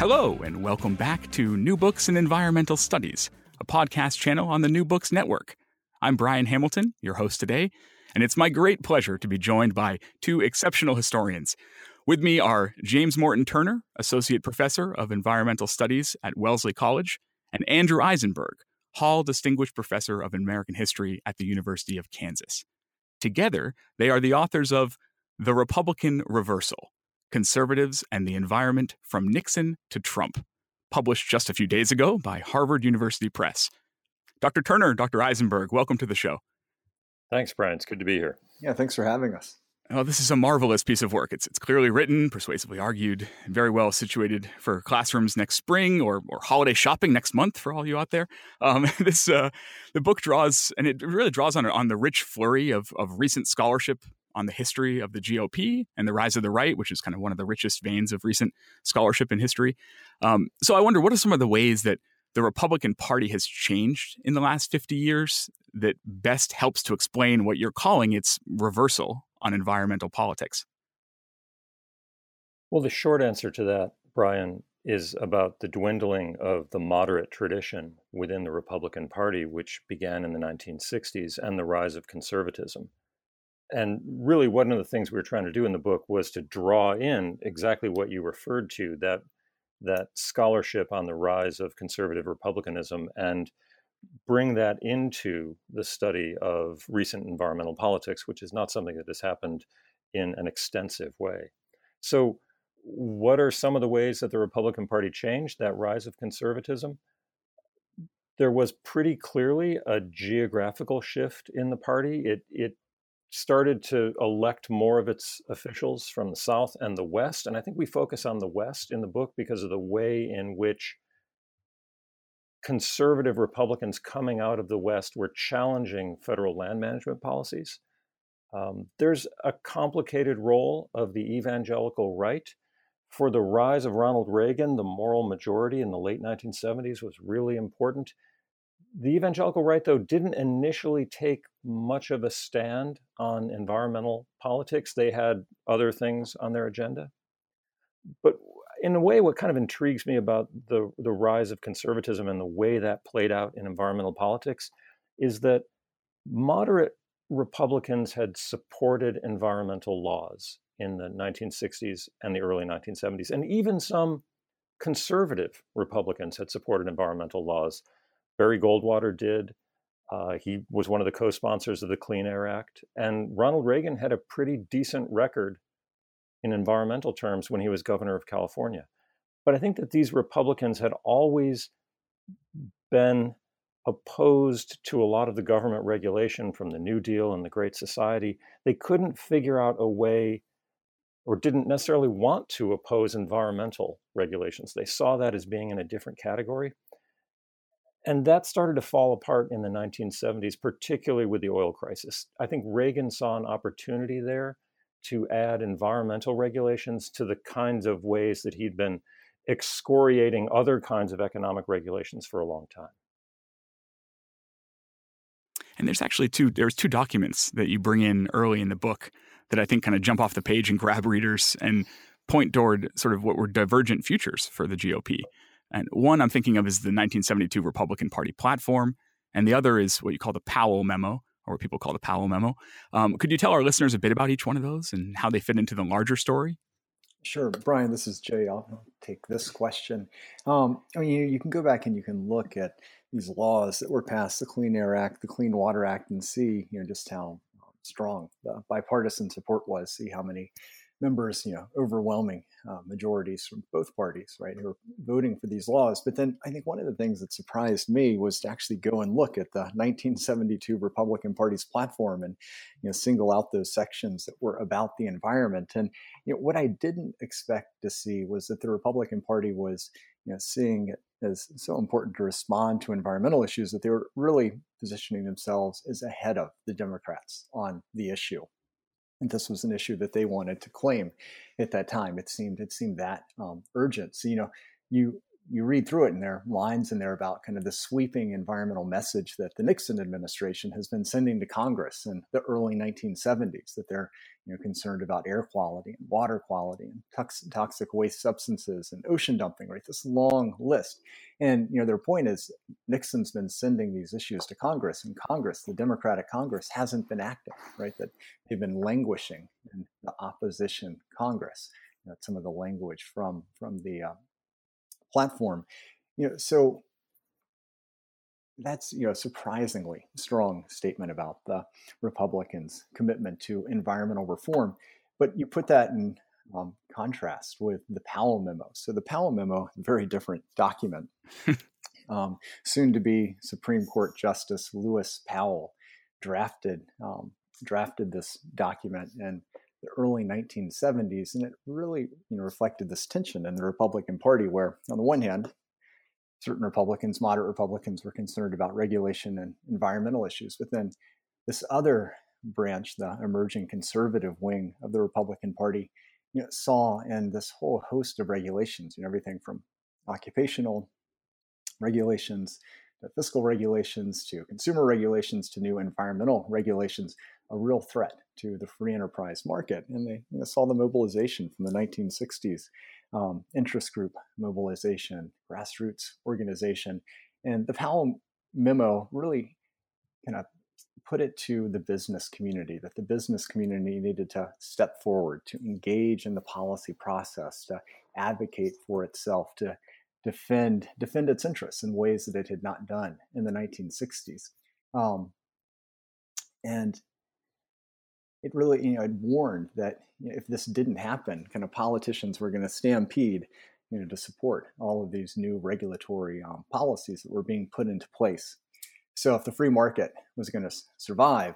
Hello, and welcome back to New Books in Environmental Studies, a podcast channel on the New Books Network. I'm Brian Hamilton, your host today, and it's my great pleasure to be joined by two exceptional historians. With me are James Morton Turner, Associate Professor of Environmental Studies at Wellesley College, and Andrew Isenberg, Hall Distinguished Professor of American History at the University of Kansas. Together, they are the authors of The Republican Reversal: Conservatives and the Environment from Nixon to Trump, published just a few days ago by Harvard University Press. Dr. Turner, Dr. Isenberg, welcome to the show. Thanks, Brian. It's good to be here. Yeah, thanks for having us. Oh, this is a marvelous piece of work. It's clearly written, persuasively argued, and very well situated for classrooms next spring or holiday shopping next month for all you out there. The book draws, and it really draws on the rich flurry of recent scholarship on the history of the GOP and the rise of the right, which is kind of one of the richest veins of recent scholarship in history. So I wonder, what are some of the ways that the Republican Party has changed in the last 50 years that best helps to explain what you're calling its reversal on environmental politics? Well, the short answer to that, Brian, is about the dwindling of the moderate tradition within the Republican Party, which began in the 1960s, and the rise of conservatism. And really, one of the things we were trying to do in the book was to draw in exactly what you referred to, that scholarship on the rise of conservative republicanism, and bring that into the study of recent environmental politics, which is not something that has happened in an extensive way. So what are some of the ways that the Republican Party changed that rise of conservatism? There was pretty clearly a geographical shift in the party. It started to elect more of its officials from the South and the West. And I think we focus on the West in the book because of the way in which conservative Republicans coming out of the West were challenging federal land management policies. There's a complicated role of the evangelical right. For the rise of Ronald Reagan, the moral majority in the late 1970s was really important. The evangelical right, though, didn't initially take much of a stand on environmental politics. They had other things on their agenda. But in a way, what kind of intrigues me about the rise of conservatism and the way that played out in environmental politics is that moderate Republicans had supported environmental laws in the 1960s and the early 1970s. And even some conservative Republicans had supported environmental laws. Barry Goldwater did. He was one of the co-sponsors of the Clean Air Act. And Ronald Reagan had a pretty decent record in environmental terms when he was governor of California. But I think that these Republicans had always been opposed to a lot of the government regulation from the New Deal and the Great Society. They couldn't figure out a way, or didn't necessarily want to oppose environmental regulations. They saw that as being in a different category. And that started to fall apart in the 1970s, particularly with the oil crisis. I think Reagan saw an opportunity there to add environmental regulations to the kinds of ways that he'd been excoriating other kinds of economic regulations for a long time. And there's actually two documents that you bring in early in the book that I think kind of jump off the page and grab readers and point toward sort of what were divergent futures for the GOP. And one I'm thinking of is the 1972 Republican Party platform, and the other is what you call the Powell Memo, or what people call the Powell Memo. Could you tell our listeners a bit about each one of those and how they fit into the larger story? Sure. Brian, this is Jay. I'll take this question. You can go back and you can look at these laws that were passed, the Clean Air Act, the Clean Water Act, and see just how strong the bipartisan support was, see how many members, overwhelming majorities from both parties, right, who were voting for these laws. But then I think one of the things that surprised me was to actually go and look at the 1972 Republican Party's platform and, single out those sections that were about the environment. And, what I didn't expect to see was that the Republican Party was, seeing it as so important to respond to environmental issues that they were really positioning themselves as ahead of the Democrats on the issue. And this was an issue that they wanted to claim at that time. It seemed that urgent. So, you you read through it, and there are lines in there about kind of the sweeping environmental message that the Nixon administration has been sending to Congress in the early 1970s, that they're concerned about air quality and water quality and toxic waste substances and ocean dumping, right? This long list. And their point is Nixon's been sending these issues to Congress, and Congress, the Democratic Congress, hasn't been active, right? That they've been languishing in the opposition Congress. That's some of the language from the platform. So that's a surprisingly strong statement about the Republicans' commitment to environmental reform. But you put that in contrast with the Powell Memo. So the Powell Memo, very different document. Soon to be Supreme Court Justice Lewis Powell drafted this document in the early 1970s, and it really reflected this tension in the Republican Party, where on the one hand, certain Republicans, moderate Republicans, were concerned about regulation and environmental issues. But then this other branch, the emerging conservative wing of the Republican Party, saw in this whole host of regulations, everything from occupational regulations to fiscal regulations to consumer regulations to new environmental regulations, a real threat to the free enterprise market. And they saw the mobilization from the 1960s. Interest group mobilization, grassroots organization. And the Powell Memo really kind of put it to the business community, that the business community needed to step forward, to engage in the policy process, to advocate for itself, to defend its interests in ways that it had not done in the 1960s. And it really, it warned that if this didn't happen, kind of politicians were going to stampede, to support all of these new regulatory policies that were being put into place. So if the free market was going to survive,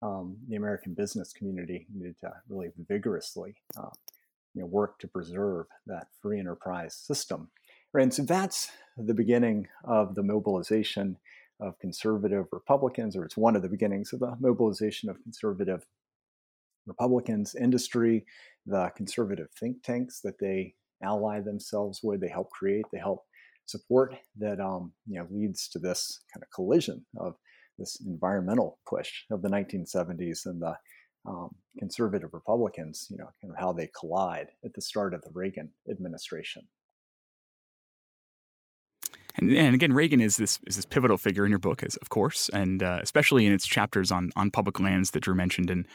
the American business community needed to really vigorously, work to preserve that free enterprise system. Right? And so that's the beginning of the mobilization of conservative Republicans, or it's one of the beginnings of the mobilization of conservative Republicans, industry, the conservative think tanks that they ally themselves with, they help create, they help support, that leads to this kind of collision of this environmental push of the 1970s and the conservative Republicans, kind of how they collide at the start of the Reagan administration. And again, Reagan is this pivotal figure in your book, of course, and especially in its chapters on public lands that Drew mentioned, and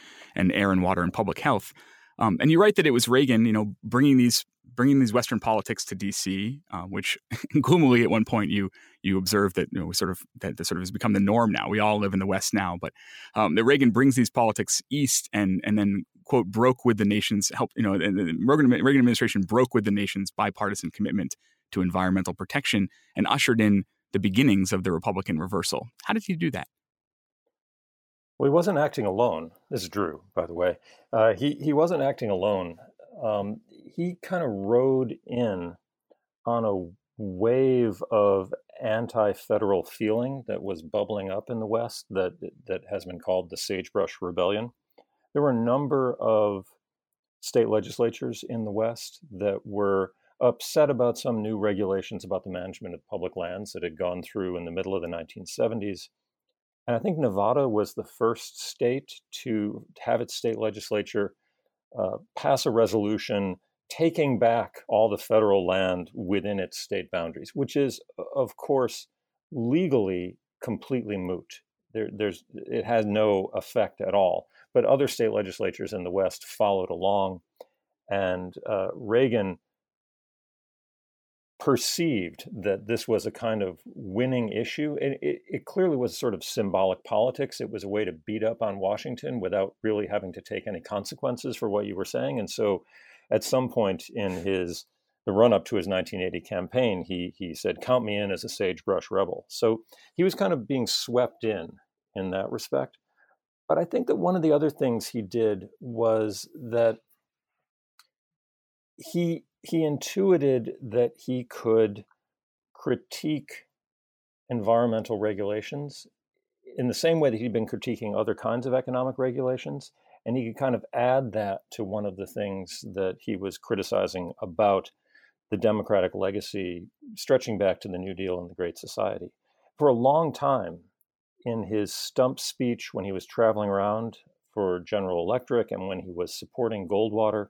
air and water and public health. And you write that it was Reagan, bringing these Western politics to D.C., which gloomily at one point you observed that that has become the norm now. We all live in the West now, but that Reagan brings these politics east and then, quote, broke with the nation's help. And the Reagan administration broke with the nation's bipartisan commitment to environmental protection and ushered in the beginnings of the Republican reversal. How did he do that? Well, he wasn't acting alone. This is Drew, by the way. He wasn't acting alone. He kind of rode in on a wave of anti-federal feeling that was bubbling up in the West that has been called the Sagebrush Rebellion. There were a number of state legislatures in the West that were upset about some new regulations about the management of public lands that had gone through in the middle of the 1970s. And I think Nevada was the first state to have its state legislature pass a resolution taking back all the federal land within its state boundaries, which is, of course, legally completely moot. It has no effect at all. But other state legislatures in the West followed along, and Reagan perceived that this was a kind of winning issue. And it clearly was sort of symbolic politics. It was a way to beat up on Washington without really having to take any consequences for what you were saying. And so at some point in the run-up to his 1980 campaign, he said, "Count me in as a sagebrush rebel." So he was kind of being swept in that respect. But I think that one of the other things he did was that he intuited that he could critique environmental regulations in the same way that he'd been critiquing other kinds of economic regulations. And he could kind of add that to one of the things that he was criticizing about the democratic legacy stretching back to the New Deal and the Great Society. For a long time, in his stump speech when he was traveling around for General Electric and when he was supporting Goldwater,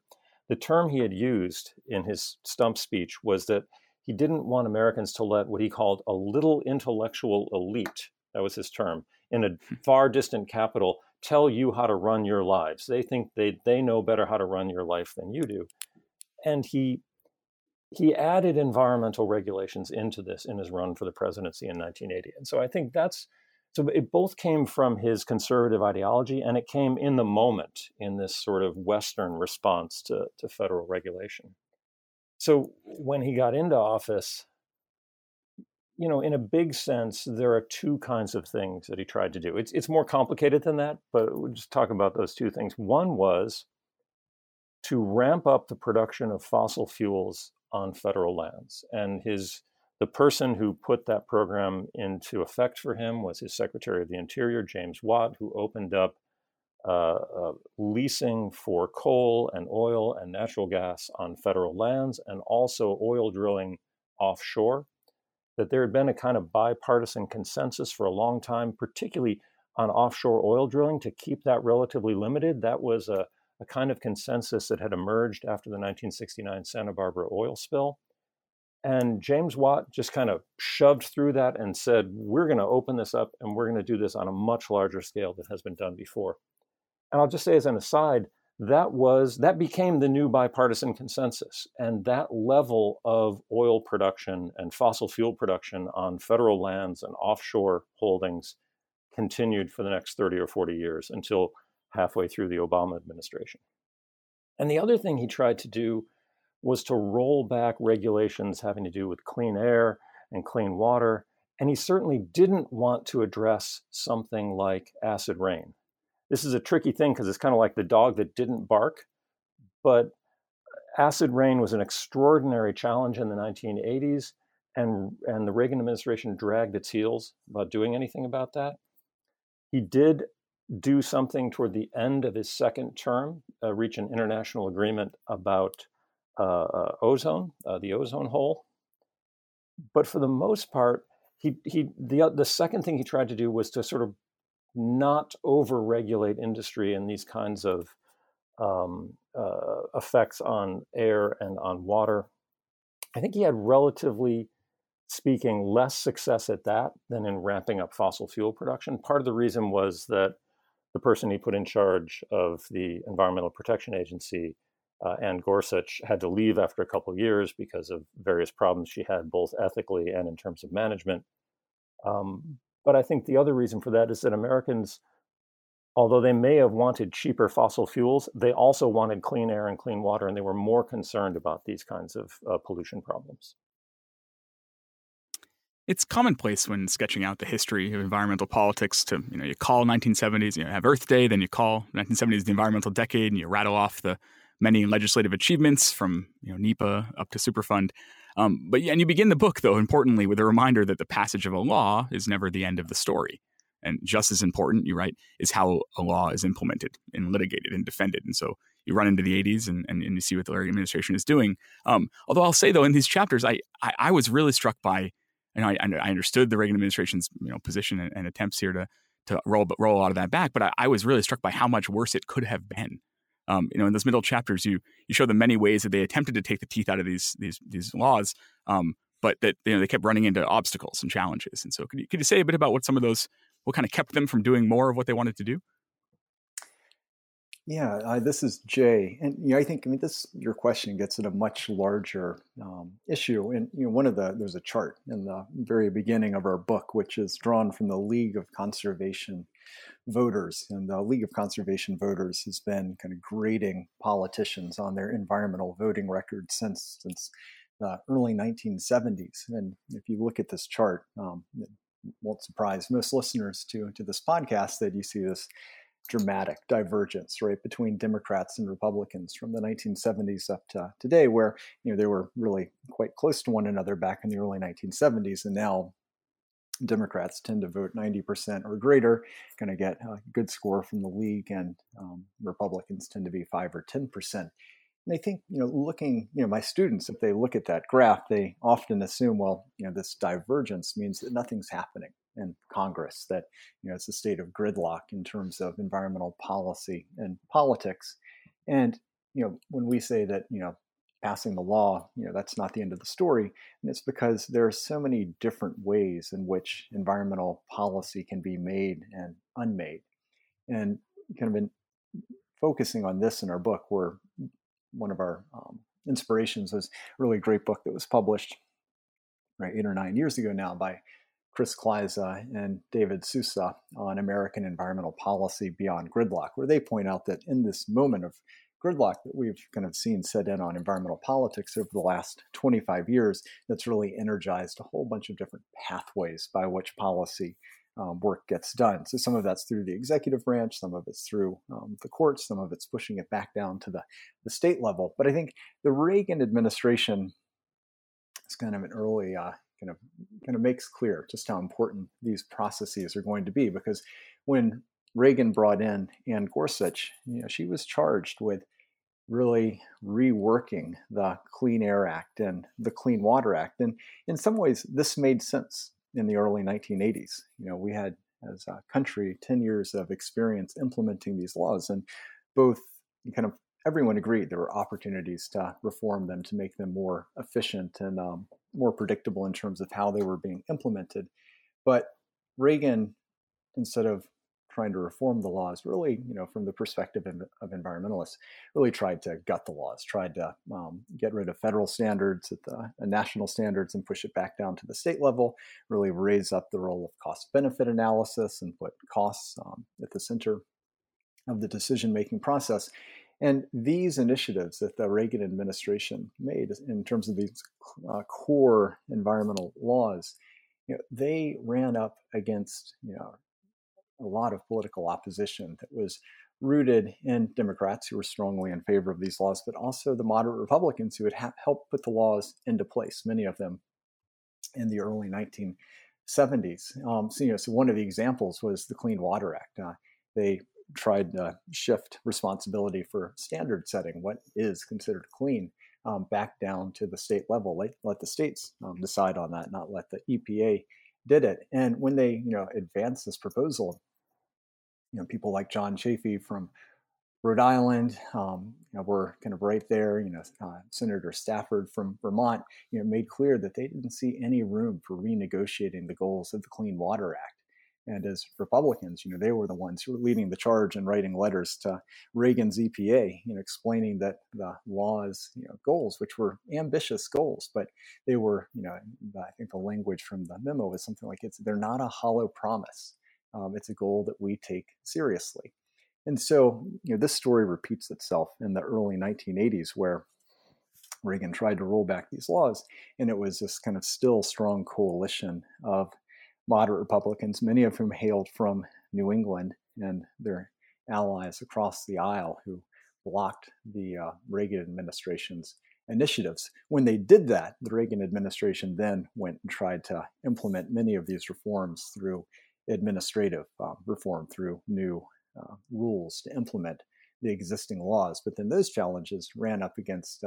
the term he had used in his stump speech was that he didn't want Americans to let what he called a little intellectual elite, that was his term, in a far distant capital, tell you how to run your lives. They think they know better how to run your life than you do. And he added environmental regulations into this in his run for the presidency in 1980. And so I think it both came from his conservative ideology, and it came in the moment in this sort of Western response to federal regulation. So when he got into office, you know, in a big sense, there are two kinds of things that he tried to do. It's more complicated than that, but we'll just talk about those two things. One was to ramp up the production of fossil fuels on federal lands. And the person who put that program into effect for him was his Secretary of the Interior, James Watt, who opened up leasing for coal and oil and natural gas on federal lands, and also oil drilling offshore. That there had been a kind of bipartisan consensus for a long time, particularly on offshore oil drilling, to keep that relatively limited. That was a kind of consensus that had emerged after the 1969 Santa Barbara oil spill. And James Watt just kind of shoved through that and said, we're going to open this up and we're going to do this on a much larger scale than has been done before. And I'll just say as an aside, that became the new bipartisan consensus. And that level of oil production and fossil fuel production on federal lands and offshore holdings continued for the next 30 or 40 years until halfway through the Obama administration. And the other thing he tried to do was to roll back regulations having to do with clean air and clean water. And he certainly didn't want to address something like acid rain. This is a tricky thing because it's kind of like the dog that didn't bark, but acid rain was an extraordinary challenge in the 1980s, and the Reagan administration dragged its heels about doing anything about that. He did do something toward the end of his second term, reach an international agreement about ozone, the ozone hole. But for the most part, the second thing he tried to do was to sort of not over-regulate industry and these kinds of effects on air and on water. I think he had, relatively speaking, less success at that than in ramping up fossil fuel production. Part of the reason was that the person he put in charge of the Environmental Protection Agency, Ann Gorsuch, had to leave after a couple of years because of various problems she had, both ethically and in terms of management. But I think the other reason for that is that Americans, although they may have wanted cheaper fossil fuels, they also wanted clean air and clean water, and they were more concerned about these kinds of pollution problems. It's commonplace when sketching out the history of environmental politics to, you call 1970s, have Earth Day, then you call 1970s the environmental decade, and you rattle off the many legislative achievements from, NEPA up to Superfund. And you begin the book, though, importantly, with a reminder that the passage of a law is never the end of the story. And just as important, you write, is how a law is implemented and litigated and defended. And so you run into the 80s and you see what the Reagan administration is doing. Although I'll say, though, in these chapters, I was really struck by, I understood the Reagan administration's position and attempts here to roll a lot of that back, but I was really struck by how much worse it could have been. In those middle chapters, you show the many ways that they attempted to take the teeth out of these laws, but that they kept running into obstacles and challenges. And so, could you say a bit about what kind of kept them from doing more of what they wanted to do? Yeah, this is Jay, and I think your question gets at a much larger issue. And there's a chart in the very beginning of our book, which is drawn from the League of Conservation Voters. And the League of Conservation Voters has been kind of grading politicians on their environmental voting record since the early 1970s. And if you look at this chart, it won't surprise most listeners to this podcast that you see this dramatic divergence, right, between Democrats and Republicans from the 1970s up to today, where they were really quite close to one another back in the early 1970s, and now Democrats tend to vote 90% or greater, going to get a good score from the League, and Republicans tend to be 5 or 10%. And I think, looking, my students, if they look at that graph, they often assume, this divergence means that nothing's happening in Congress, that, it's a state of gridlock in terms of environmental policy and politics. And, when we say that, passing the law, that's not the end of the story. And it's because there are so many different ways in which environmental policy can be made and unmade. And kind of in focusing on this in our book, where one of our inspirations was a really great book that was published 8 or 9 years ago now by Chris Kleiza and David Sousa on American environmental policy beyond gridlock, where they point out that in this moment of gridlock that we've kind of seen set in on environmental politics over the last 25 years, that's really energized a whole bunch of different pathways by which policy work gets done. So some of that's through the executive branch, some of it's through the courts, some of it's pushing it back down to the state level. But I think the Reagan administration is kind of an early, kind of makes clear just how important these processes are going to be, because when Reagan brought in Ann Gorsuch, she was charged with really reworking the Clean Air Act and the Clean Water Act. And in some ways, this made sense in the early 1980s. We had, as a country, 10 years of experience implementing these laws, and both kind of everyone agreed there were opportunities to reform them, to make them more efficient and more predictable in terms of how they were being implemented. But Reagan, instead of trying to reform the laws, really, from the perspective of environmentalists, really tried to gut the laws, tried to get rid of federal standards at the national standards and push it back down to the state level, really raise up the role of cost-benefit analysis and put costs at the center of the decision-making process. And these initiatives that the Reagan administration made in terms of these core environmental laws, they ran up against, a lot of political opposition that was rooted in Democrats who were strongly in favor of these laws, but also the moderate Republicans who had helped put the laws into place, many of them in the early 1970s. So one of the examples was the Clean Water Act. They tried to shift responsibility for standard setting, what is considered clean, back down to the state level. Let the states decide on that, not let the EPA did it. And when they, advanced this proposal, people like John Chafee from Rhode Island were kind of right there. Senator Stafford from Vermont, made clear that they didn't see any room for renegotiating the goals of the Clean Water Act. And as Republicans, they were the ones who were leading the charge and writing letters to Reagan's EPA, explaining that the law's goals, which were ambitious goals, but they were, I think the language from the memo was something like, they're not a hollow promise. It's a goal that we take seriously. And so, this story repeats itself in the early 1980s, where Reagan tried to roll back these laws, and it was this kind of still strong coalition of moderate Republicans, many of whom hailed from New England and their allies across the aisle, who blocked the Reagan administration's initiatives. When they did that, the Reagan administration then went and tried to implement many of these reforms through administrative reform, through new rules to implement the existing laws. But then those challenges came up against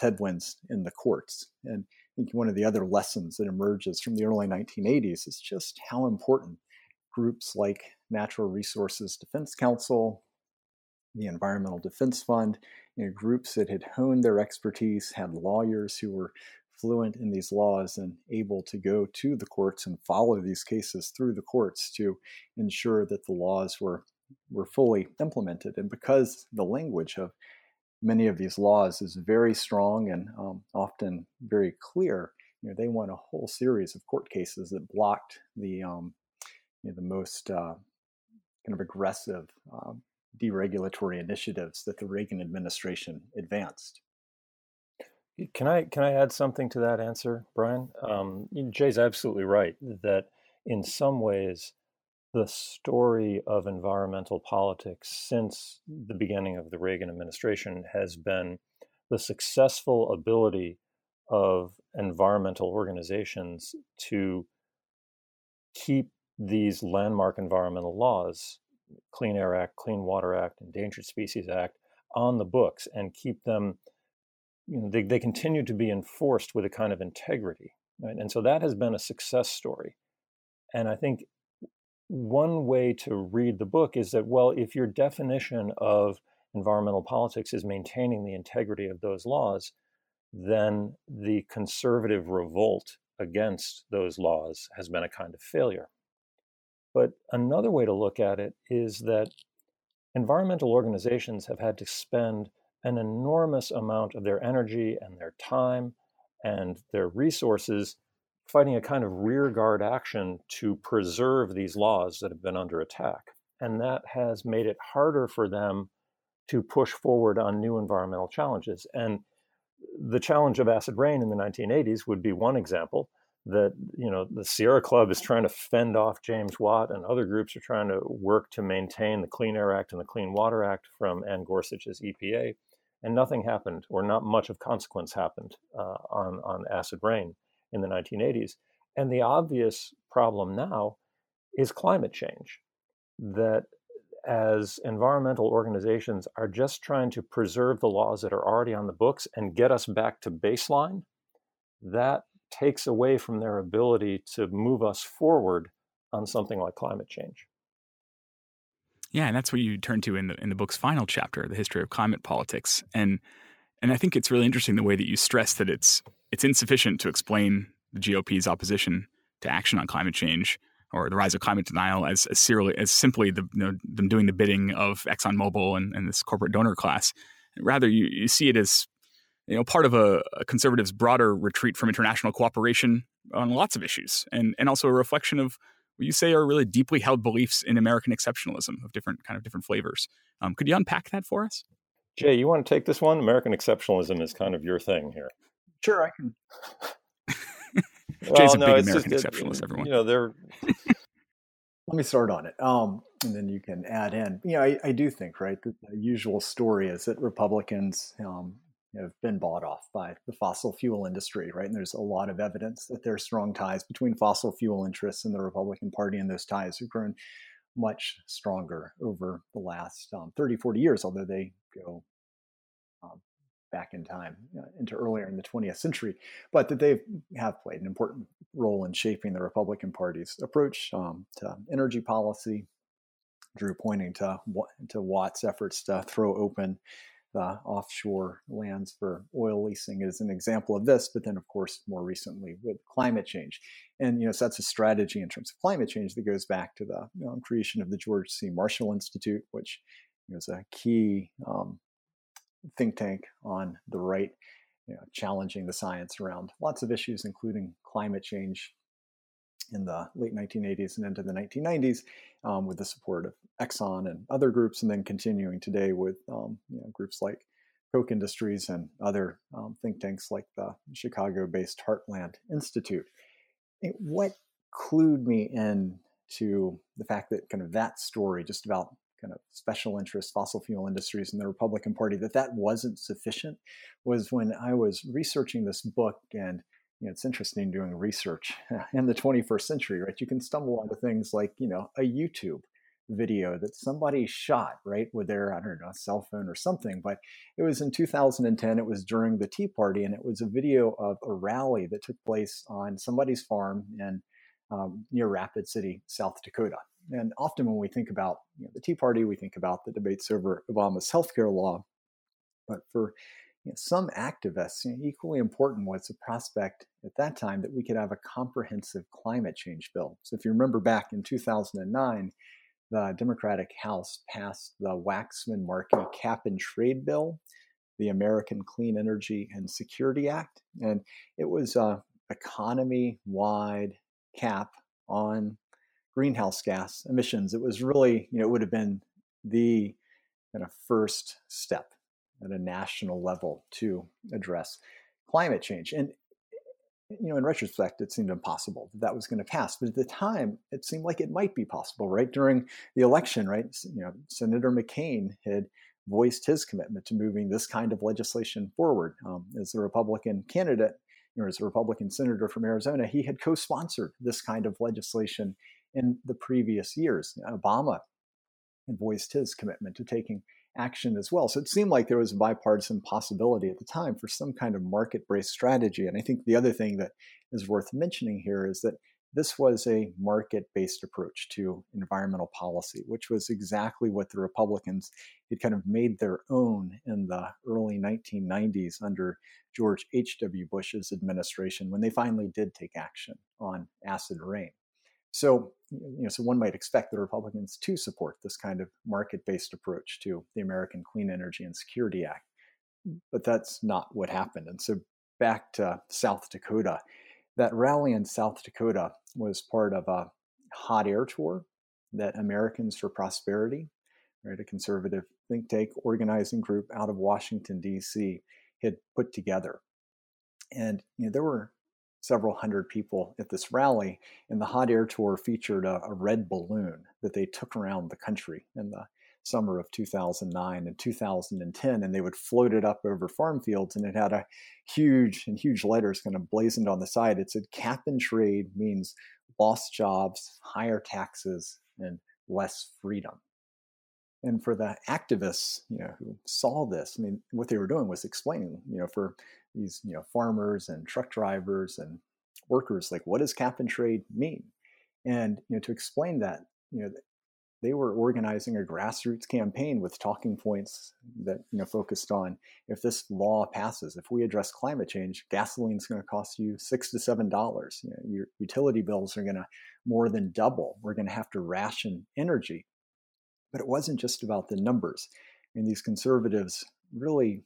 headwinds in the courts. And I think one of the other lessons that emerges from the early 1980s is just how important groups like Natural Resources Defense Council, the Environmental Defense Fund, groups that had honed their expertise, had lawyers who were fluent in these laws and able to go to the courts and follow these cases through the courts to ensure that the laws were fully implemented. And because the language of many of these laws is very strong and often very clear, they won a whole series of court cases that blocked the most kind of aggressive deregulatory initiatives that the Reagan administration advanced. Can I add something to that answer, Brian? Jay's absolutely right that in some ways the story of environmental politics since the beginning of the Reagan administration has been the successful ability of environmental organizations to keep these landmark environmental laws, Clean Air Act, Clean Water Act, Endangered Species Act, on the books and keep them, you know, they continue to be enforced with a kind of integrity, right? And so that has been a success story. And I think one way to read the book is that, well, if your definition of environmental politics is maintaining the integrity of those laws, then the conservative revolt against those laws has been a kind of failure. But another way to look at it is that environmental organizations have had to spend an enormous amount of their energy and their time and their resources fighting a kind of rearguard action to preserve these laws that have been under attack. And that has made it harder for them to push forward on new environmental challenges. And the challenge of acid rain in the 1980s would be one example, that, you know, the Sierra Club is trying to fend off James Watt, and other groups are trying to work to maintain the Clean Air Act and the Clean Water Act from Ann Gorsuch's EPA. And nothing happened, or not much of consequence happened on acid rain in the 1980s. And the obvious problem now is climate change, that as environmental organizations are just trying to preserve the laws that are already on the books and get us back to baseline, that takes away from their ability to move us forward on something like climate change. Yeah, and that's what you turn to in the book's final chapter, The History of Climate Politics. And I think it's really interesting the way that you stress that it's insufficient to explain the GOP's opposition to action on climate change or the rise of climate denial as simply them doing the bidding of ExxonMobil and this corporate donor class. Rather, you see it as, you know, part of a conservative's broader retreat from international cooperation on lots of issues, and also a reflection of what you say are really deeply held beliefs in American exceptionalism of different flavors. Could you unpack that for us? Jay, you want to take this one? American exceptionalism is kind of your thing here. Sure, I can. Jay's big American exceptionalist, everyone. You know, they're... Let me start on it, and then you can add in. You know, I do think, right, that the usual story is that Republicans... have been bought off by the fossil fuel industry, right? And there's a lot of evidence that there are strong ties between fossil fuel interests and the Republican Party, and those ties have grown much stronger over the last 30, 40 years, although they go back in time into earlier in the 20th century, but that they have played an important role in shaping the Republican Party's approach to energy policy. Drew pointing to Watt's efforts to throw open the offshore lands for oil leasing is an example of this, but then, of course, more recently with climate change. And, you know, so that's a strategy in terms of climate change that goes back to the creation of the George C. Marshall Institute, which is a key think tank on the right, you know, challenging the science around lots of issues, including climate change, in the late 1980s and into the 1990s, with the support of Exxon and other groups, and then continuing today with groups like Koch Industries and other think tanks like the Chicago-based Heartland Institute. What clued me in to the fact that kind of that story, just about kind of special interests, fossil fuel industries, and the Republican Party, that wasn't sufficient, was when I was researching this book. And it's interesting doing research in the 21st century, right? You can stumble onto things like, you know, a YouTube video that somebody shot, right, with their, I don't know, cell phone or something. But it was in 2010. It was during the Tea Party, and it was a video of a rally that took place on somebody's farm in near Rapid City, South Dakota. And often when we think about the Tea Party, we think about the debates over Obama's healthcare law. But for some activists, equally important was the prospect at that time that we could have a comprehensive climate change bill. So if you remember back in 2009, the Democratic House passed the Waxman-Markey cap-and-trade bill, the American Clean Energy and Security Act. And it was an economy-wide cap on greenhouse gas emissions. It was really, it would have been the kind of first step at a national level to address climate change. And, in retrospect, it seemed impossible that was going to pass. But at the time, it seemed like it might be possible, right? During the election, right? Senator McCain had voiced his commitment to moving this kind of legislation forward. As a Republican candidate, as a Republican senator from Arizona, he had co-sponsored this kind of legislation in the previous years. Obama had voiced his commitment to taking action as well. So it seemed like there was a bipartisan possibility at the time for some kind of market-based strategy. And I think the other thing that is worth mentioning here is that this was a market-based approach to environmental policy, which was exactly what the Republicans had kind of made their own in the early 1990s under George H.W. Bush's administration when they finally did take action on acid rain. So, so one might expect the Republicans to support this kind of market-based approach to the American Clean Energy and Security Act, but that's not what happened. And so back to South Dakota, that rally in South Dakota was part of a hot air tour that Americans for Prosperity, right, a conservative think tank organizing group out of Washington, D.C., had put together. And there were several hundred people at this rally, and the hot air tour featured a red balloon that they took around the country in the summer of 2009 and 2010, and they would float it up over farm fields, and it had a huge letters kind of blazoned on the side. It said, "Cap and trade means lost jobs, higher taxes, and less freedom." And for the activists, who saw this, what they were doing was explaining, for these, farmers and truck drivers and workers, like, what does cap and trade mean? And, to explain that, they were organizing a grassroots campaign with talking points that, focused on, if this law passes, if we address climate change, gasoline's going to cost you $6 to $7. Your utility bills are going to more than double. We're going to have to ration energy. But it wasn't just about the numbers. These conservatives really,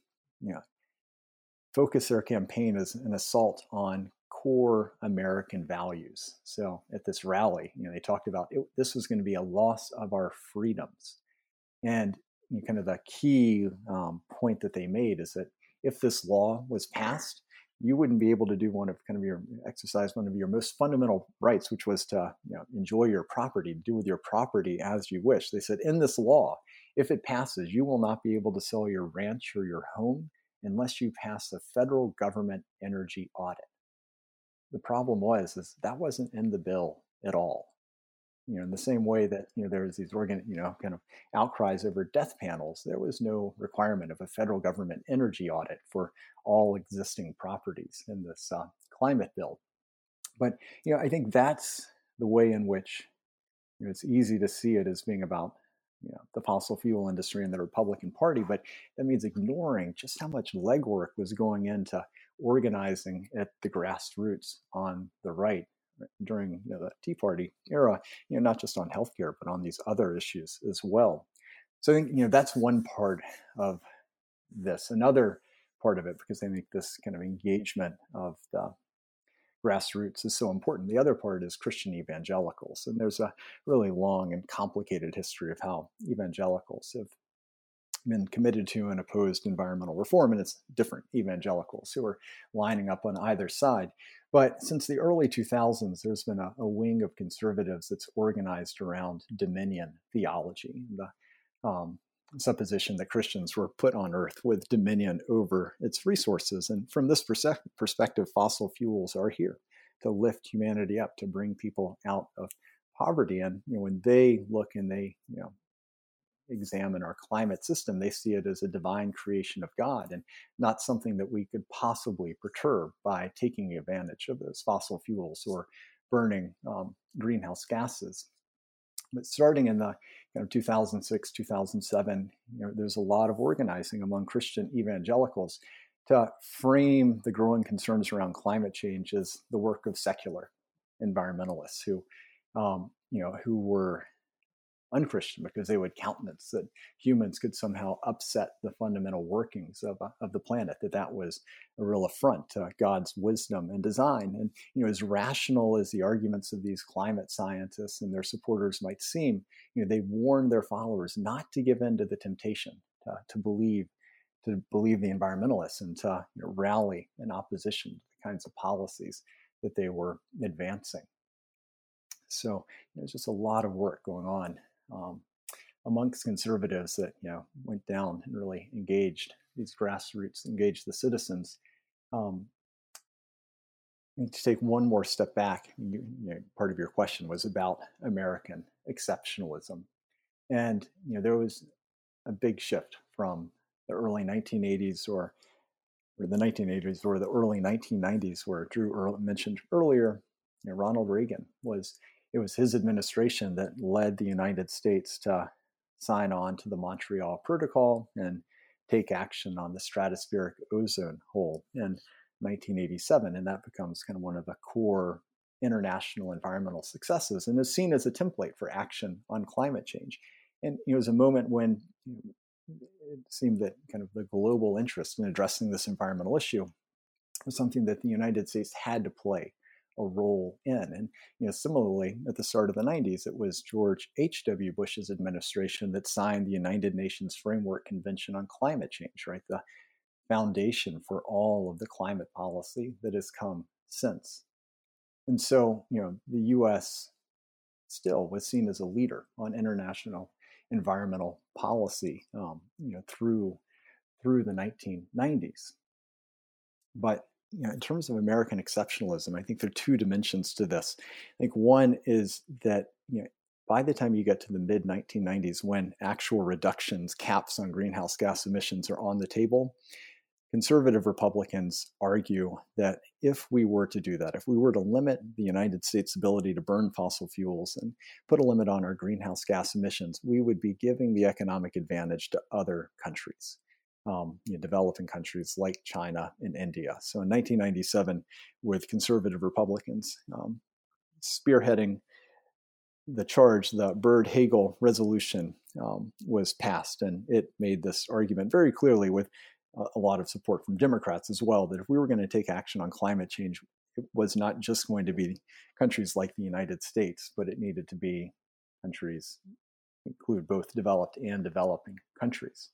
focus their campaign as an assault on core American values. So at this rally, they talked about this was going to be a loss of our freedoms. And kind of the key point that they made is that if this law was passed, you wouldn't be able to do one of your most fundamental rights, which was to enjoy your property, do with your property as you wish. They said, in this law, if it passes, you will not be able to sell your ranch or your home unless you pass a federal government energy audit. The problem was that wasn't in the bill at all. In the same way that there was these outcries over death panels, there was no requirement of a federal government energy audit for all existing properties in this climate bill. But I think that's the way in which it's easy to see it as being about the fossil fuel industry and the Republican Party, but that means ignoring just how much legwork was going into organizing at the grassroots on the right during the Tea Party era, not just on healthcare, but on these other issues as well. So I think, that's one part of this. Another part of it, because I think this kind of engagement of the grassroots is so important. The other part is Christian evangelicals. And there's a really long and complicated history of how evangelicals have been committed to and opposed environmental reform, and it's different evangelicals who are lining up on either side. But since the early 2000s, there's been a wing of conservatives that's organized around dominion theology, the supposition that Christians were put on earth with dominion over its resources. And from this perspective, fossil fuels are here to lift humanity up, to bring people out of poverty. And when they look and they examine our climate system, they see it as a divine creation of God and not something that we could possibly perturb by taking advantage of those fossil fuels or burning greenhouse gases. But starting in the 2006, 2007, there's a lot of organizing among Christian evangelicals to frame the growing concerns around climate change as the work of secular environmentalists who were unchristian because they would countenance that humans could somehow upset the fundamental workings of the planet, that was a real affront to God's wisdom and design. And, as rational as the arguments of these climate scientists and their supporters might seem, they warned their followers not to give in to the temptation to believe the environmentalists and to rally in opposition to the kinds of policies that they were advancing. So there's just a lot of work going on amongst conservatives that went down and really engaged these grassroots, engaged the citizens. And to take one more step back, part of your question was about American exceptionalism, and there was a big shift from the early 1980s or the 1980s or the early 1990s, where Drew mentioned earlier, you know, Ronald Reagan it was his administration that led the United States to sign on to the Montreal Protocol and take action on the stratospheric ozone hole in 1987. And that becomes kind of one of the core international environmental successes and is seen as a template for action on climate change. And it was a moment when it seemed that kind of the global interest in addressing this environmental issue was something that the United States had to play a role in. And you know, similarly, at the start of the 90s, it was George H.W. Bush's administration that signed the United Nations Framework Convention on Climate Change, right? The foundation for all of the climate policy that has come since. And so, you know, the U.S. still was seen as a leader on international environmental policy, you know, through the 1990s. But you know, in terms of American exceptionalism, I think there are two dimensions to this. I think one is that, you know, by the time you get to the mid-1990s, when actual reductions, caps on greenhouse gas emissions are on the table, conservative Republicans argue that if we were to do that, if we were to limit the United States' ability to burn fossil fuels and put a limit on our greenhouse gas emissions, we would be giving the economic advantage to other countries. You know, developing countries like China and India. So in 1997, with conservative Republicans spearheading the charge, the Byrd-Hagel resolution was passed. And it made this argument very clearly, with a lot of support from Democrats as well, that if we were going to take action on climate change, it was not just going to be countries like the United States, but it needed to be countries, include both developed and developing countries.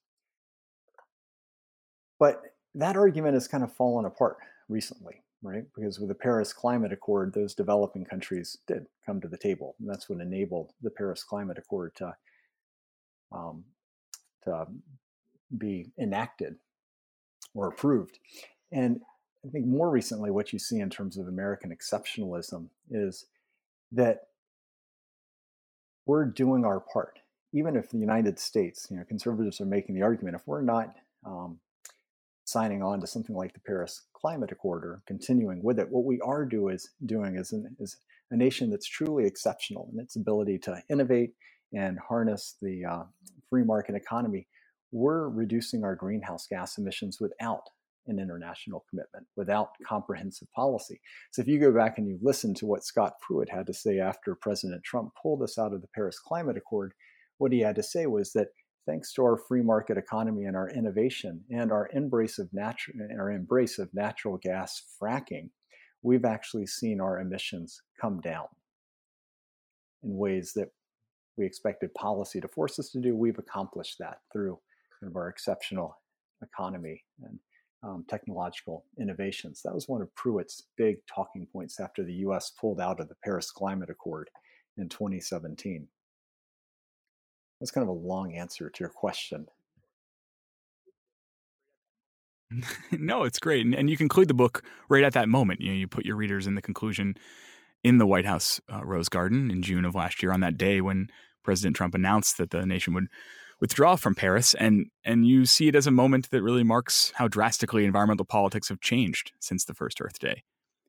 But that argument has kind of fallen apart recently, right? Because with the Paris Climate Accord, those developing countries did come to the table. And that's what enabled the Paris Climate Accord to be enacted or approved. And I think more recently, what you see in terms of American exceptionalism is that we're doing our part. Even if the United States, you know, conservatives are making the argument, if we're not signing on to something like the Paris Climate Accord or continuing with it, what we are doing is a nation that's truly exceptional in its ability to innovate and harness the free market economy. We're reducing our greenhouse gas emissions without an international commitment, without comprehensive policy. So if you go back and you listen to what Scott Pruitt had to say after President Trump pulled us out of the Paris Climate Accord, what he had to say was that thanks to our free market economy and our innovation and our embrace of natural gas fracking, we've actually seen our emissions come down in ways that we expected policy to force us to do. We've accomplished that through kind of our exceptional economy and technological innovations. That was one of Pruitt's big talking points after the U.S. pulled out of the Paris Climate Accord in 2017. That's kind of a long answer to your question. No, it's great. And you conclude the book right at that moment. You know, you put your readers in the conclusion in the White House Rose Garden in June of last year, on that day when President Trump announced that the nation would withdraw from Paris. And you see it as a moment that really marks how drastically environmental politics have changed since the first Earth Day.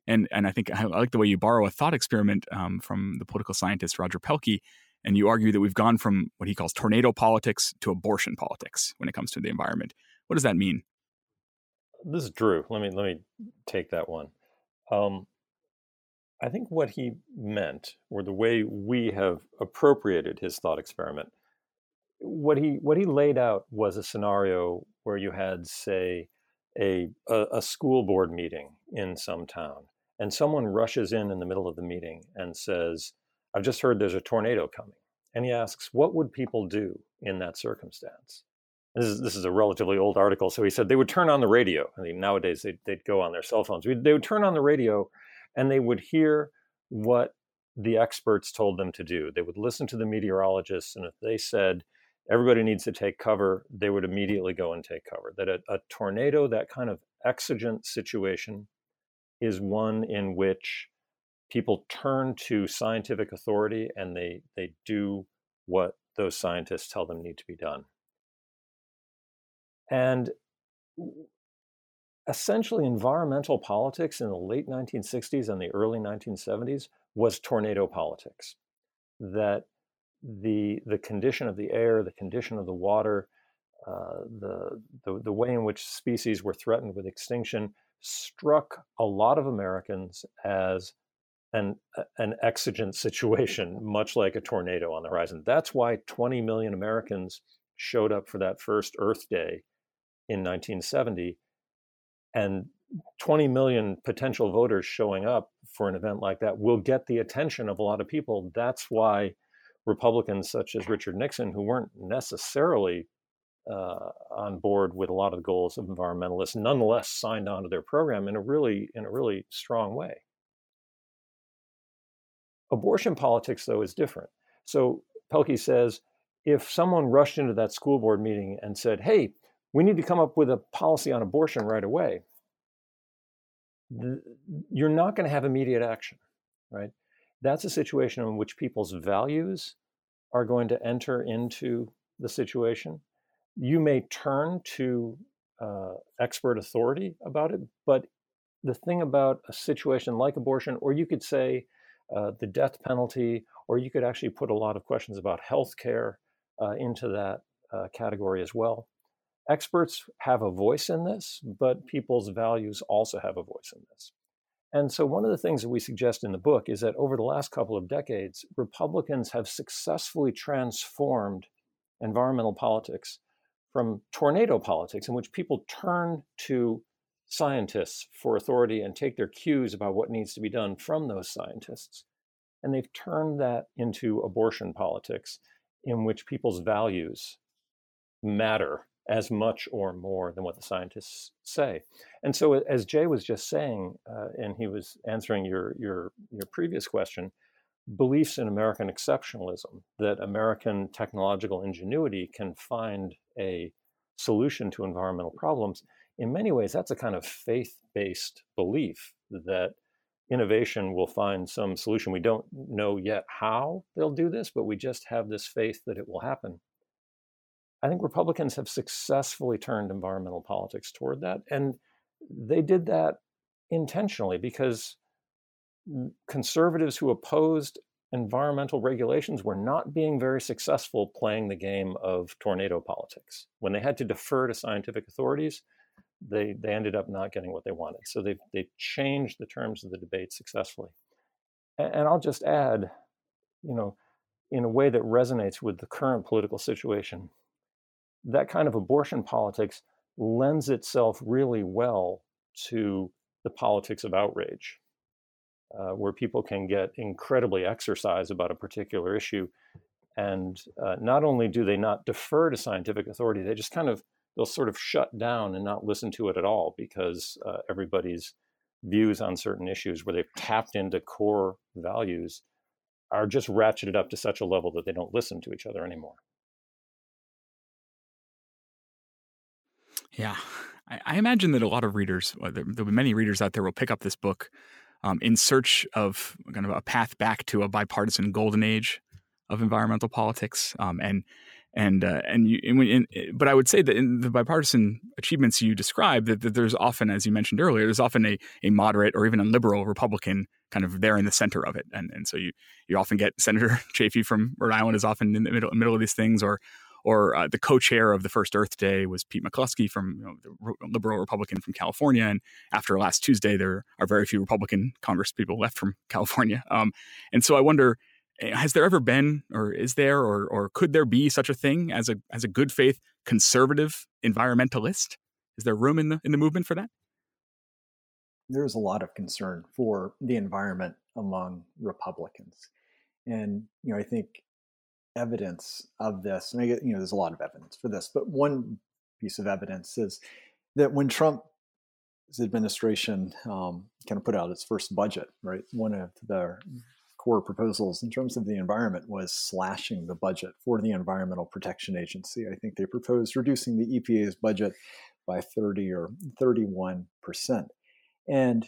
And I think I like the way you borrow a thought experiment from the political scientist Roger Pelkey. And you argue that we've gone from what he calls tornado politics to abortion politics when it comes to the environment. What does that mean? This is Drew. Let me take that one. I think what he meant, or the way we have appropriated his thought experiment, what he laid out was a scenario where you had, say, a school board meeting in some town, and someone rushes in the middle of the meeting and says, "I've just heard there's a tornado coming." And he asks, what would people do in that circumstance? This is a relatively old article. So he said they would turn on the radio. I mean, nowadays they'd go on their cell phones. They would turn on the radio and they would hear what the experts told them to do. They would listen to the meteorologists. And if they said, everybody needs to take cover, they would immediately go and take cover. That a tornado, that kind of exigent situation, is one in which people turn to scientific authority and they do what those scientists tell them need to be done. And essentially, environmental politics in the late 1960s and the early 1970s was tornado politics. That the condition of the air, the condition of the water, the way in which species were threatened with extinction struck a lot of Americans as an exigent situation, much like a tornado on the horizon. That's why 20 million Americans showed up for that first Earth Day in 1970, and 20 million potential voters showing up for an event like that will get the attention of a lot of people. That's why Republicans such as Richard Nixon, who weren't necessarily on board with a lot of the goals of environmentalists, nonetheless signed on to their program in a really strong way. Abortion politics, though, is different. So Pelkey says, if someone rushed into that school board meeting and said, hey, we need to come up with a policy on abortion right away, you're not going to have immediate action, right? That's a situation in which people's values are going to enter into the situation. You may turn to expert authority about it, but the thing about a situation like abortion, or you could say the death penalty, or you could actually put a lot of questions about healthcare into that category as well. Experts have a voice in this, but people's values also have a voice in this. And so one of the things that we suggest in the book is that over the last couple of decades, Republicans have successfully transformed environmental politics from tornado politics, in which people turn to scientists for authority and take their cues about what needs to be done from those scientists. And they've turned that into abortion politics, in which people's values matter as much or more than what the scientists say. And so, as Jay was just saying, and he was answering your previous question, beliefs in American exceptionalism, that American technological ingenuity can find a solution to environmental problems, in many ways, that's a kind of faith-based belief that innovation will find some solution. We don't know yet how they'll do this, but we just have this faith that it will happen. I think Republicans have successfully turned environmental politics toward that. And they did that intentionally because conservatives who opposed environmental regulations were not being very successful playing the game of tornado politics. When they had to defer to scientific authorities, they ended up not getting what they wanted. So they changed the terms of the debate successfully. And I'll just add, in a way that resonates with the current political situation, that kind of abortion politics lends itself really well to the politics of outrage, where people can get incredibly exercised about a particular issue. And not only do they not defer to scientific authority, they just they'll sort of shut down and not listen to it at all, because everybody's views on certain issues where they've tapped into core values are just ratcheted up to such a level that they don't listen to each other anymore. Yeah, I imagine that a lot of readers, there were many readers out there, will pick up this book in search of kind of a path back to a bipartisan golden age of environmental politics. But I would say that in the bipartisan achievements you describe, that there's often, as you mentioned earlier, there's often a moderate or even a liberal Republican kind of there in the center of it, and so you often get Senator Chafee from Rhode Island is often in the middle of these things, or the co-chair of the first Earth Day was Pete McCluskey from the liberal Republican from California. And after last Tuesday, there are very few Republican congresspeople left from California. And so I wonder, has there ever been, or is there, or could there be such a thing as a good faith conservative environmentalist? Is there room in the movement for that? There is a lot of concern for the environment among Republicans. And, I think evidence of this, and there's a lot of evidence for this, but one piece of evidence is that when Trump's administration kind of put out its first budget, right, one of their core proposals in terms of the environment was slashing the budget for the Environmental Protection Agency. I think they proposed reducing the EPA's budget by 30 or 31%. And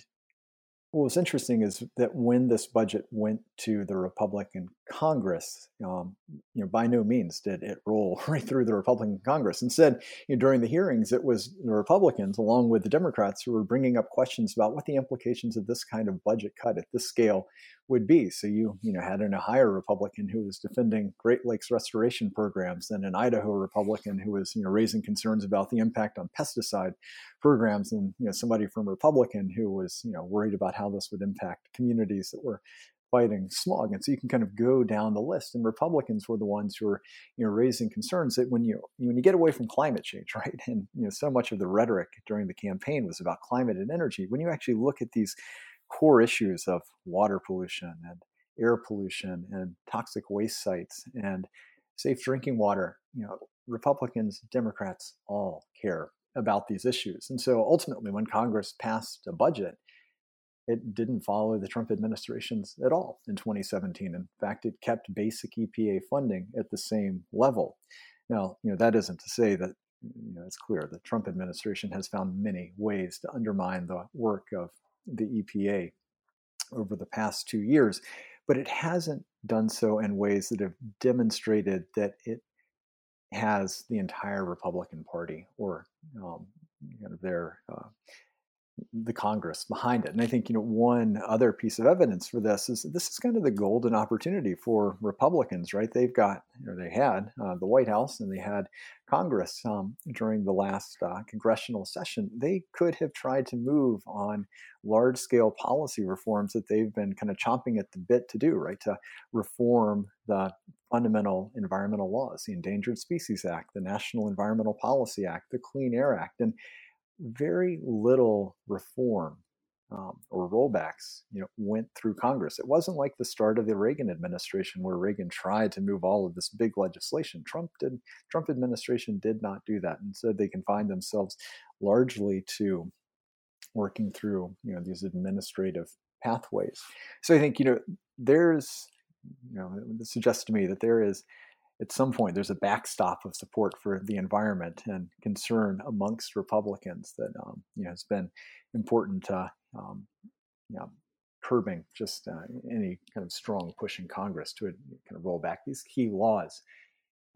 What was interesting is that when this budget went to the Republican Congress, by no means did it roll right through the Republican Congress. Instead, during the hearings, it was the Republicans, along with the Democrats, who were bringing up questions about what the implications of this kind of budget cut at this scale would be. So you had an Ohio Republican who was defending Great Lakes restoration programs, and an Idaho Republican who was raising concerns about the impact on pesticide programs, and somebody from Republican who was worried about how this would impact communities that were fighting smog. And so you can kind of go down the list. And Republicans were the ones who were raising concerns that when you get away from climate change, right? And so much of the rhetoric during the campaign was about climate and energy. When you actually look at these core issues of water pollution and air pollution and toxic waste sites and safe drinking water, Republicans, Democrats all care about these issues. And so ultimately, when Congress passed a budget, it didn't follow the Trump administration's at all in 2017. In fact, it kept basic EPA funding at the same level. Now, that isn't to say that it's clear the Trump administration has found many ways to undermine the work of the EPA over the past 2 years, but it hasn't done so in ways that have demonstrated that it has the entire Republican Party or the Congress behind it. And I think, one other piece of evidence for this is kind of the golden opportunity for Republicans, right? They've got, they had the White House and they had Congress during the last congressional session. They could have tried to move on large scale policy reforms that they've been kind of chomping at the bit to do, right? To reform the fundamental environmental laws, the Endangered Species Act, the National Environmental Policy Act, the Clean Air Act, and very little reform or rollbacks, went through Congress. It wasn't like the start of the Reagan administration, where Reagan tried to move all of this big legislation. Trump administration did not do that, and so they confined themselves largely to working through these administrative pathways. So I think this suggests to me that there is, at some point, there's a backstop of support for the environment and concern amongst Republicans that has been important to curbing just any kind of strong push in Congress to kind of roll back these key laws.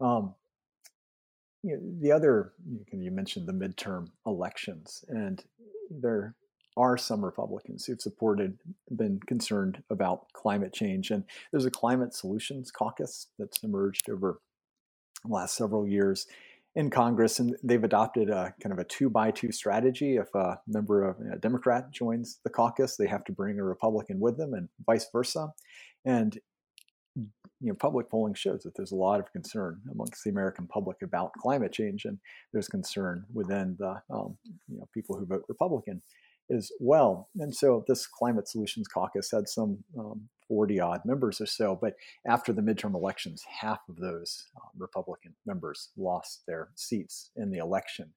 The other, you mentioned the midterm elections, and there are some Republicans who've been concerned about climate change. And there's a Climate Solutions Caucus that's emerged over the last several years in Congress, and they've adopted a kind of a 2-by-2 strategy. If a member of a Democrat joins the caucus, they have to bring a Republican with them and vice versa. And public polling shows that there's a lot of concern amongst the American public about climate change, and there's concern within the people who vote Republican as well. And so this Climate Solutions Caucus had some 40-odd members or so, but after the midterm elections, half of those Republican members lost their seats in the election.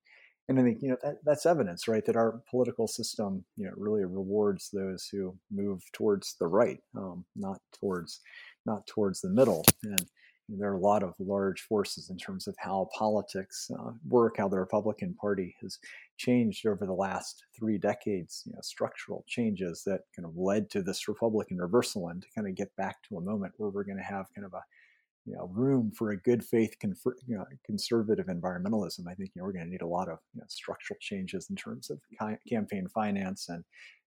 And I think, that's evidence, right, that our political system, really rewards those who move towards the right, not towards the middle. And there are a lot of large forces in terms of how politics work, how the Republican Party has changed over the last 3 decades, structural changes that kind of led to this Republican reversal, and to kind of get back to a moment where we're going to have kind of a room for a good faith conservative environmentalism. I think we're going to need a lot of structural changes in terms of campaign finance and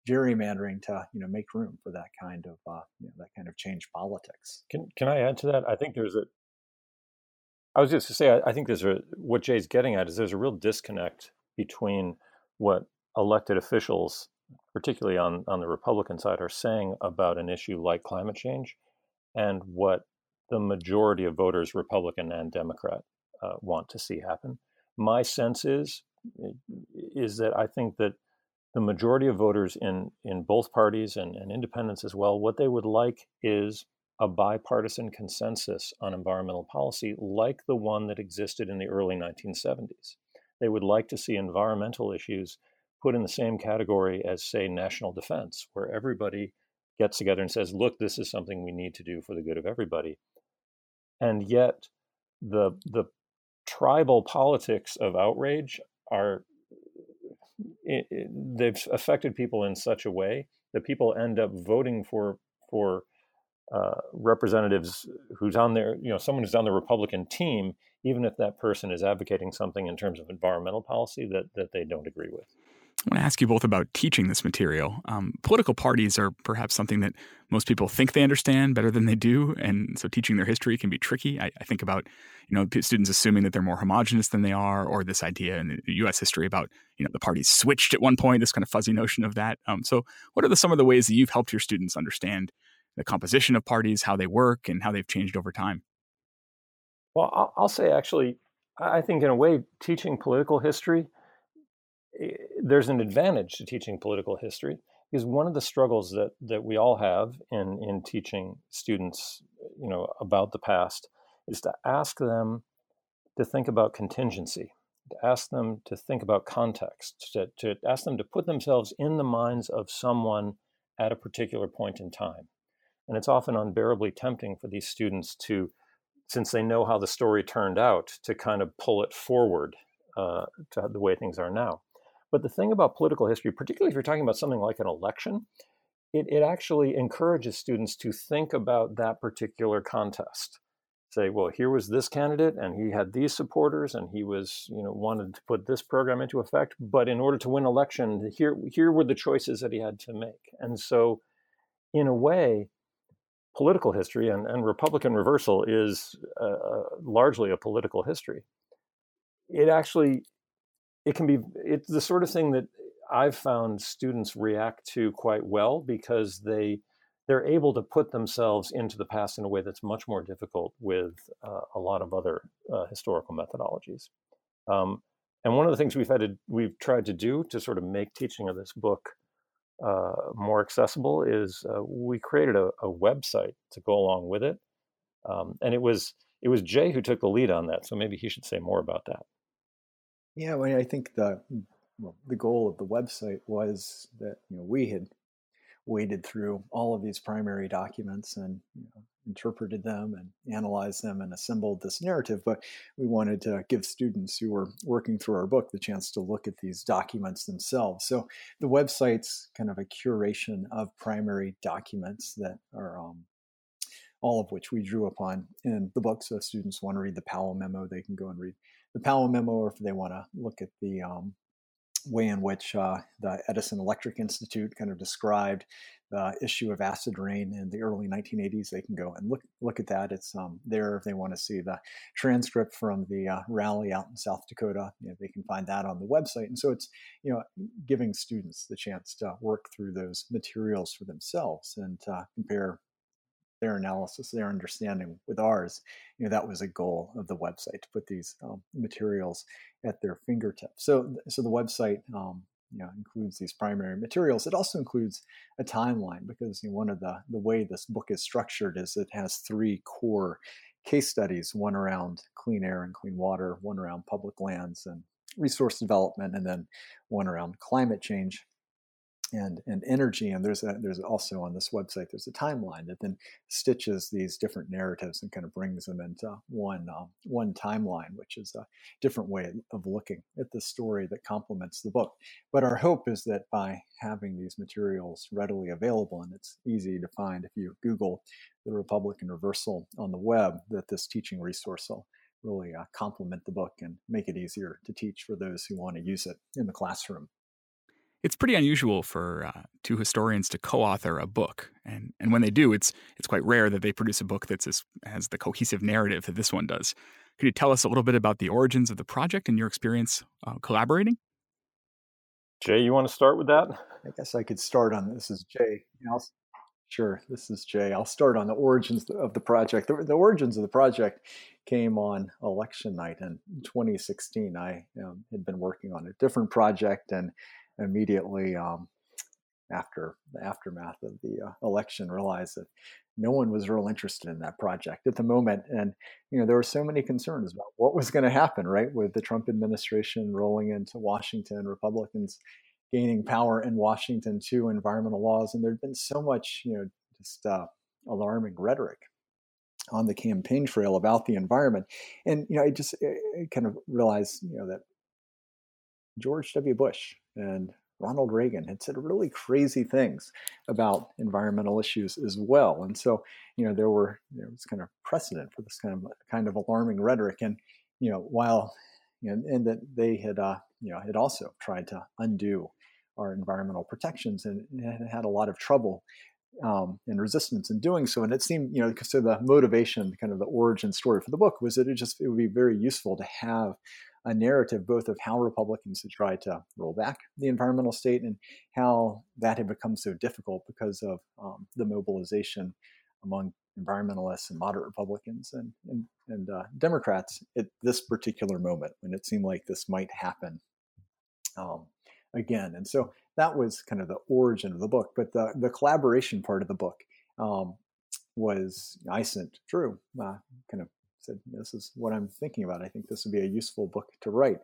gerrymandering to make room for that kind of change politics. Can I add to that? I think there's a. I was just to say I think there's a, what Jay's getting at is there's a real disconnect between what elected officials, particularly on the Republican side, are saying about an issue like climate change, and what the majority of voters, Republican and Democrat, want to see happen. My sense is that I think that the majority of voters in both parties and independents as well, what they would like is a bipartisan consensus on environmental policy like the one that existed in the early 1970s. They would like to see environmental issues put in the same category as, say, national defense, where everybody gets together and says, look, this is something we need to do for the good of everybody. And yet the tribal politics of outrage they've affected people in such a way that people end up voting for representatives who's on their, you know, someone who's on the Republican team, even if that person is advocating something in terms of environmental policy that they don't agree with. I want to ask you both about teaching this material. Political parties are perhaps something that most people think they understand better than they do, and so teaching their history can be tricky. I think about, you know, students assuming that they're more homogenous than they are, or this idea in the U.S. history about, you know, the parties switched at one point, this kind of fuzzy notion of that. So what are some of the ways that you've helped your students understand the composition of parties, how they work, and how they've changed over time? Well, I'll say, actually, I think in a way, teaching political history, there's an advantage to teaching political history, because one of the struggles that we all have in teaching students, you know, about the past is to ask them to think about contingency, to ask them to think about context, to ask them to put themselves in the minds of someone at a particular point in time. And it's often unbearably tempting for these students to, since they know how the story turned out, to kind of pull it forward to the way things are now. But the thing about political history, particularly if you're talking about something like an election, it actually encourages students to think about that particular contest. Say, well, here was this candidate, and he had these supporters, and he was, you know, wanted to put this program into effect. But in order to win election, here were the choices that he had to make. And so, in a way, political history and Republican Reversal is largely a political history. It's the sort of thing that I've found students react to quite well, because they're able to put themselves into the past in a way that's much more difficult with a lot of other historical methodologies. And one of the things we've tried to do to sort of make teaching of this book more accessible is we created a website to go along with it. And it was Jay who took the lead on that, so maybe he should say more about that. Yeah, well, I think the goal of the website was that, you know, we had waded through all of these primary documents and, you know, interpreted them and analyzed them and assembled this narrative, but we wanted to give students who were working through our book the chance to look at these documents themselves. So the website's kind of a curation of primary documents that are all of which we drew upon in the book. So if students want to read the Powell Memo, they can go and read the Powell Memo, or if they want to look at the way in which the Edison Electric Institute kind of described the issue of acid rain in the early 1980s, they can go and look at that. It's there if they want to see the transcript from the rally out in South Dakota. You know, they can find that on the website. And so it's, you know, giving students the chance to work through those materials for themselves and compare their analysis, their understanding with ours. You know, that was a goal of the website, to put these materials at their fingertips. So the website, you know, includes these primary materials. It also includes a timeline, because, you know, one of the way this book is structured is it has three core case studies: one around clean air and clean water, one around public lands and resource development, and then one around climate change and energy. And there's also on this website, there's a timeline that then stitches these different narratives and kind of brings them into one timeline, which is a different way of looking at the story that complements the book. But our hope is that by having these materials readily available, and it's easy to find if you Google the Republican Reversal on the web, that this teaching resource will really complement the book and make it easier to teach for those who want to use it in the classroom. It's pretty unusual for two historians to co-author a book, and when they do, it's quite rare that they produce a book that has the cohesive narrative that this one does. Could you tell us a little bit about the origins of the project and your experience collaborating? Jay, you want to start with that? I guess I could start on this. Is Jay? Sure, this is Jay. I'll start on the origins of the project. The origins of the project came on election night in 2016. I had been working on a different project, and immediately after the aftermath of the election, realized that no one was real interested in that project at the moment. And, you know, there were so many concerns about what was going to happen, right? With the Trump administration rolling into Washington, Republicans gaining power in Washington too, environmental laws. And there'd been so much, you know, just alarming rhetoric on the campaign trail about the environment. And, you know, I kind of realized, you know, that George W. Bush and Ronald Reagan had said really crazy things about environmental issues as well. And so, there was kind of precedent for this kind of alarming rhetoric. And, while that they had, had also tried to undo our environmental protections and had a lot of trouble and resistance in doing so. And it seemed, so the motivation, kind of the origin story for the book was that it would be very useful to have a narrative both of how Republicans had tried to roll back the environmental state and how that had become so difficult because of the mobilization among environmentalists and moderate Republicans and Democrats at this particular moment when it seemed like this might happen again. And so that was kind of the origin of the book. But the collaboration part of the book was I sent Drew, kind of said, this is what I'm thinking about. I think this would be a useful book to write.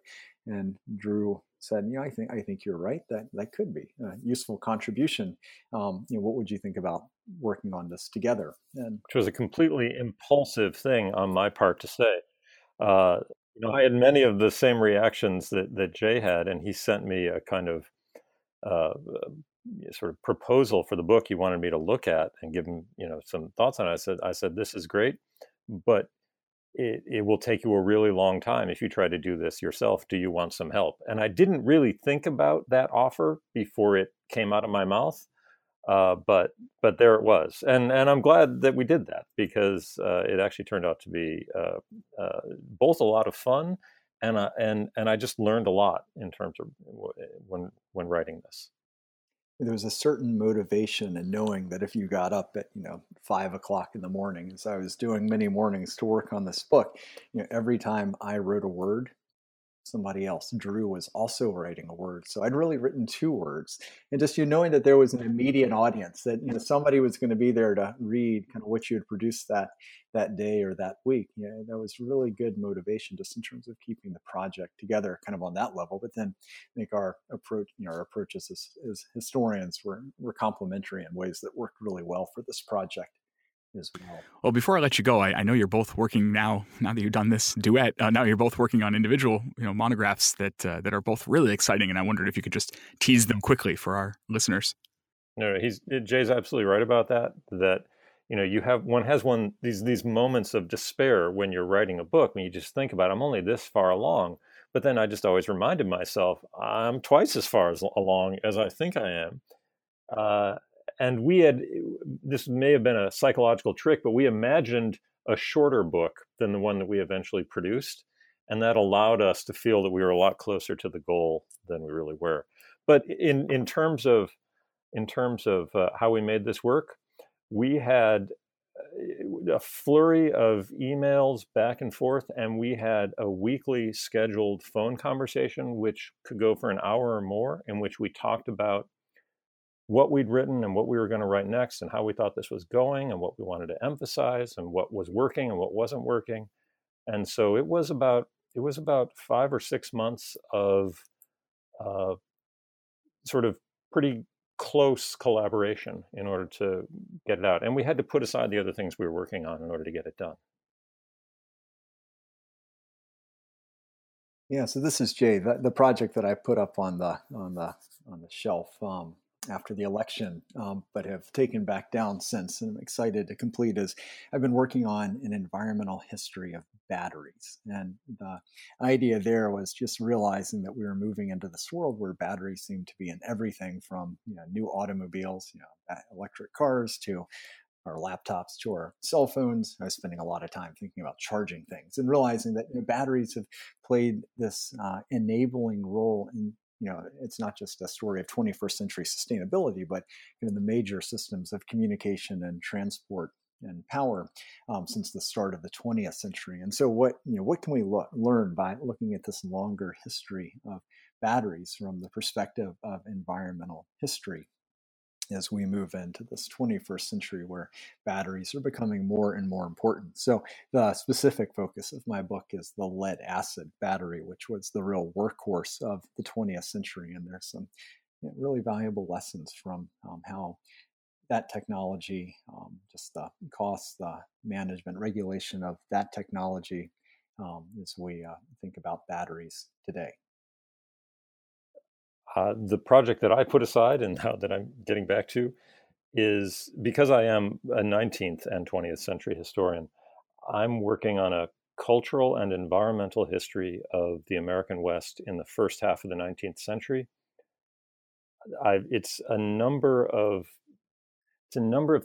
And Drew said, I think you're right. That could be a useful contribution. What would you think about working on this together? And which was a completely impulsive thing on my part to say. I had many of the same reactions that Jay had, and he sent me a kind of sort of proposal for the book he wanted me to look at and give him, some thoughts on it. I said, this is great, but it will take you a really long time if you try to do this yourself. Do you want some help? And I didn't really think about that offer before it came out of my mouth, but there it was, and I'm glad that we did that because it actually turned out to be both a lot of fun and I just learned a lot in terms of when writing this. There was a certain motivation in knowing that if you got up at 5:00 in the morning, as I was doing many mornings to work on this book, every time I wrote a word, somebody else, Drew, was also writing a word. So I'd really written two words, and just knowing that there was an immediate audience, that somebody was going to be there to read kind of what you had produced that day or that week. That was really good motivation, just in terms of keeping the project together, kind of on that level. But then I think our approach, our approaches as historians were complementary in ways that worked really well for this project. Well, before I let you go, I know you're both working now that you've done this duet, now you're both working on individual monographs that are both really exciting. And I wondered if you could just tease them quickly for our listeners. No, Jay's absolutely right about that, one has these moments of despair when you're writing a book, when you just think about, I'm only this far along. But then I just always reminded myself, I'm twice as far along as I think I am. And this may have been a psychological trick, but we imagined a shorter book than the one that we eventually produced. And that allowed us to feel that we were a lot closer to the goal than we really were. But in terms of how we made this work, we had a flurry of emails back and forth, and we had a weekly scheduled phone conversation, which could go for an hour or more, in which we talked about what we'd written and what we were going to write next and how we thought this was going and what we wanted to emphasize and what was working and what wasn't working. And so it was about 5 or 6 months of sort of pretty close collaboration in order to get it out. And we had to put aside the other things we were working on in order to get it done. Yeah, so this is Jay, the project that I put up on the shelf after the election, but have taken back down since, and I'm excited to complete, is I've been working on an environmental history of batteries. And the idea there was just realizing that we were moving into this world where batteries seem to be in everything from new automobiles, electric cars, to our laptops, to our cell phones. I was spending a lot of time thinking about charging things and realizing that batteries have played this enabling role in it's not just a story of 21st century sustainability, but the major systems of communication and transport and power since the start of the 20th century. And so what can we learn by looking at this longer history of batteries from the perspective of environmental history as we move into this 21st century where batteries are becoming more and more important. So the specific focus of my book is the lead acid battery, which was the real workhorse of the 20th century. And there's some really valuable lessons from how that technology, just the costs, the management, regulation of that technology as we think about batteries today. The project that I put aside and now that I'm getting back to is, because I am a 19th and 20th century historian, I'm working on a cultural and environmental history of the American West in the first half of the 19th century. It's a number of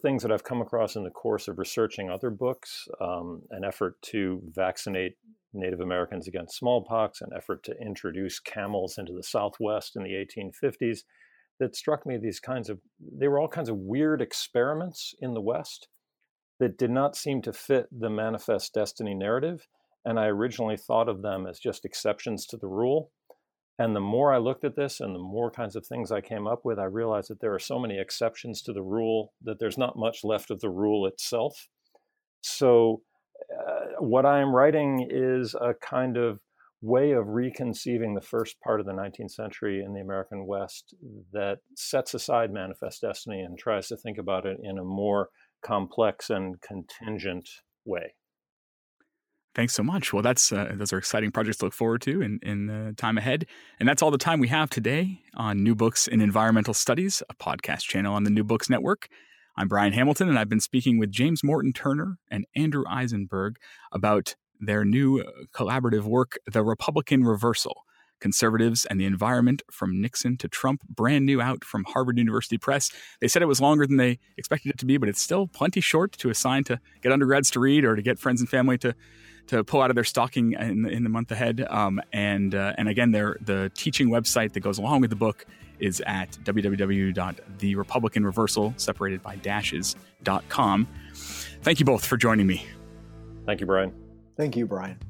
things that I've come across in the course of researching other books, an effort to vaccinate Native Americans against smallpox, an effort to introduce camels into the Southwest in the 1850s, that struck me they were all kinds of weird experiments in the West that did not seem to fit the manifest destiny narrative. And I originally thought of them as just exceptions to the rule. And the more I looked at this and the more kinds of things I came up with, I realized that there are so many exceptions to the rule that there's not much left of the rule itself. So what I am writing is a kind of way of reconceiving the first part of the 19th century in the American West that sets aside manifest destiny and tries to think about it in a more complex and contingent way. Thanks so much. Well, those are exciting projects to look forward to in the time ahead. And that's all the time we have today on New Books in Environmental Studies, a podcast channel on the New Books Network. I'm Brian Hamilton, and I've been speaking with James Morton Turner and Andrew Isenberg about their new collaborative work, The Republican Reversal, Conservatives and the Environment from Nixon to Trump, brand new out from Harvard University Press. They said it was longer than they expected it to be, but it's still plenty short to assign to get undergrads to read or to get friends and family to pull out of their stocking in the month ahead. And again, the teaching website that goes along with the book is at www.therepublicanreversal.com. Thank you both for joining me. Thank you, Brian.